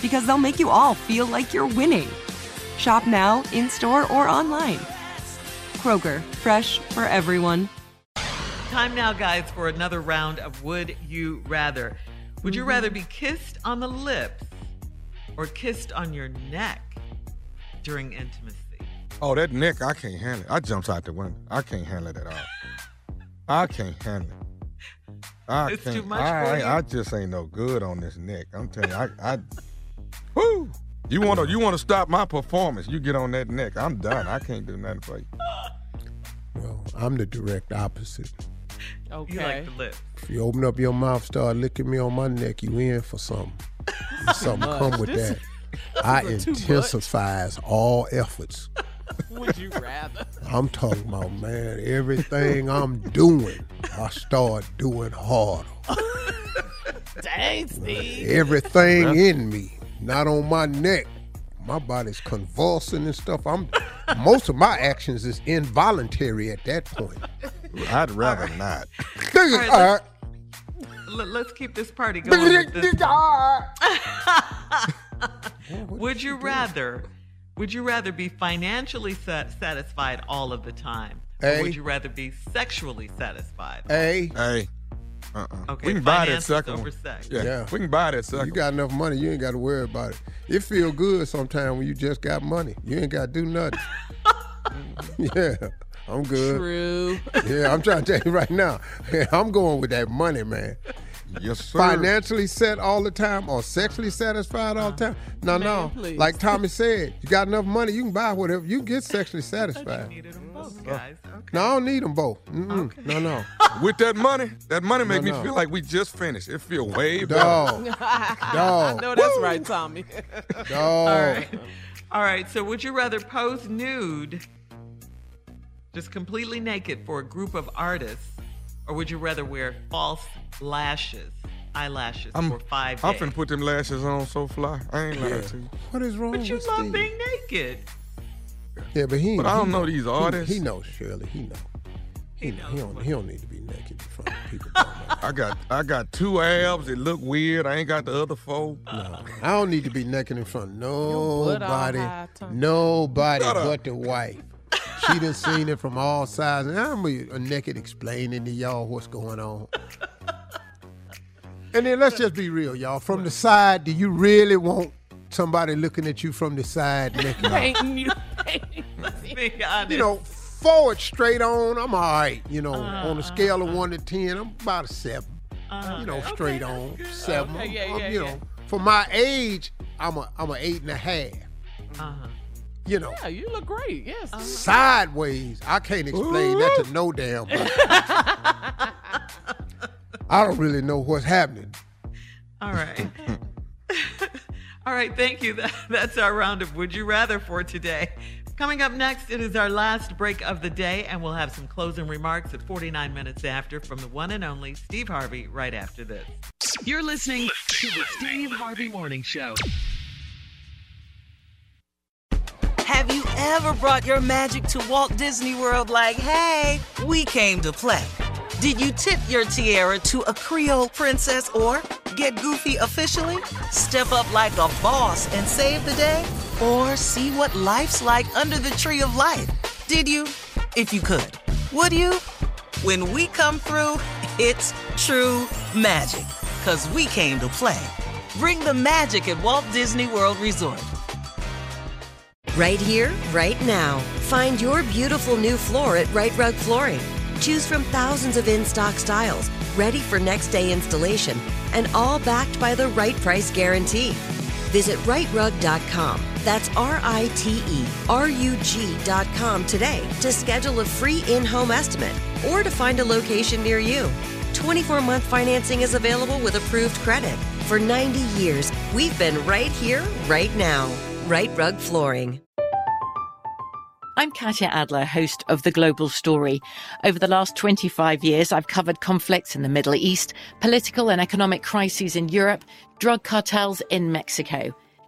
because they'll make you all feel like you're winning. Shop now, in-store, or online. Kroger, fresh for everyone. Time now, guys, for another round of Would You Rather. Would you rather be kissed on the lips or kissed on your neck during intimacy? Oh, that neck, I can't handle it. I jumped out the window. I can't handle it at all. I can't handle it. It's too much for you. I just ain't no good on this neck. I'm telling you, I woo! You want to stop my performance? You get on that neck. I'm done. I can't do nothing for you. Well, I'm the direct opposite. Okay. You like the lip. If you open up your mouth, start licking me on my neck, you in for something. Something come with that. I intensifies all efforts. Would you rather? I'm talking about, man, everything I'm doing, I start doing harder. Dang, Steve. Everything in me, not on my neck. My body's convulsing and stuff. Most of my actions is involuntary at that point. I'd rather not. All right. Let's keep this party going. Would you rather be financially satisfied all of the time? Or would you rather be sexually satisfied? A. Okay, we can buy that second one. Yeah, we can buy that second. You got enough money, you ain't got to worry about it. It feel good sometimes when you just got money. You ain't got to do nothing. Yeah, I'm good. True. Yeah, I'm trying to tell you right now. I'm going with that money, man. Yes, sir. Financially set all the time or sexually satisfied all the time? No. Please. Like Tommy said, you got enough money, you can buy whatever. You get sexually satisfied. You needed them both, guys. Okay. No, I don't need them both. Okay. No. With that money make me feel like we just finished. It feel way better. Dog. I know that's right, Tommy. Dog. All right, so would you rather pose nude, just completely naked for a group of artists, or would you rather wear false eyelashes for 5 days? I'm finna put them lashes on so fly. I ain't lying to you. What is wrong with you? But you love being naked. Yeah, but he... But I don't know these artists. He knows, Shirley. He knows. He don't need to be naked in front of people. I got two abs that look weird. I ain't got the other four. No, I don't need to be naked in front of nobody but the wife. She done seen it from all sides. And I'm naked explaining to y'all what's going on. And then let's just be real, y'all. From the side, do you really want somebody looking at you from the side naked? You know, forward straight on, I'm all right. You know, on a scale of 1 to 10, I'm about a 7. You know, straight on, 7. You know, for my age, I'm a 8.5. You know. Yeah, you look great, yes. Sideways, I can't explain that to no damn body. I don't really know what's happening. All right. All right, thank you. That's our round of Would You Rather for today. Coming up next, it is our last break of the day, and we'll have some closing remarks at 49 minutes after from the one and only Steve Harvey right after this. You're listening to the Steve Harvey Morning Show. Have you ever brought your magic to Walt Disney World like, hey, we came to play? Did you tip your tiara to a Creole princess or get goofy officially? Step up like a boss and save the day? Or see what life's like under the tree of life? Did you? If you could. Would you? When we come through, it's true magic. 'Cause we came to play. Bring the magic at Walt Disney World Resort. Right here, right now. Find your beautiful new floor at Right Rug Flooring. Choose from thousands of in-stock styles, ready for next day installation, and all backed by the right price guarantee. Visit rightrug.com. That's RITERUG.com today to schedule a free in-home estimate or to find a location near you. 24-month financing is available with approved credit. For 90 years, we've been right here, right now. Right Rug Flooring. I'm Katia Adler, host of The Global Story. Over the last 25 years, I've covered conflicts in the Middle East, political and economic crises in Europe, drug cartels in Mexico.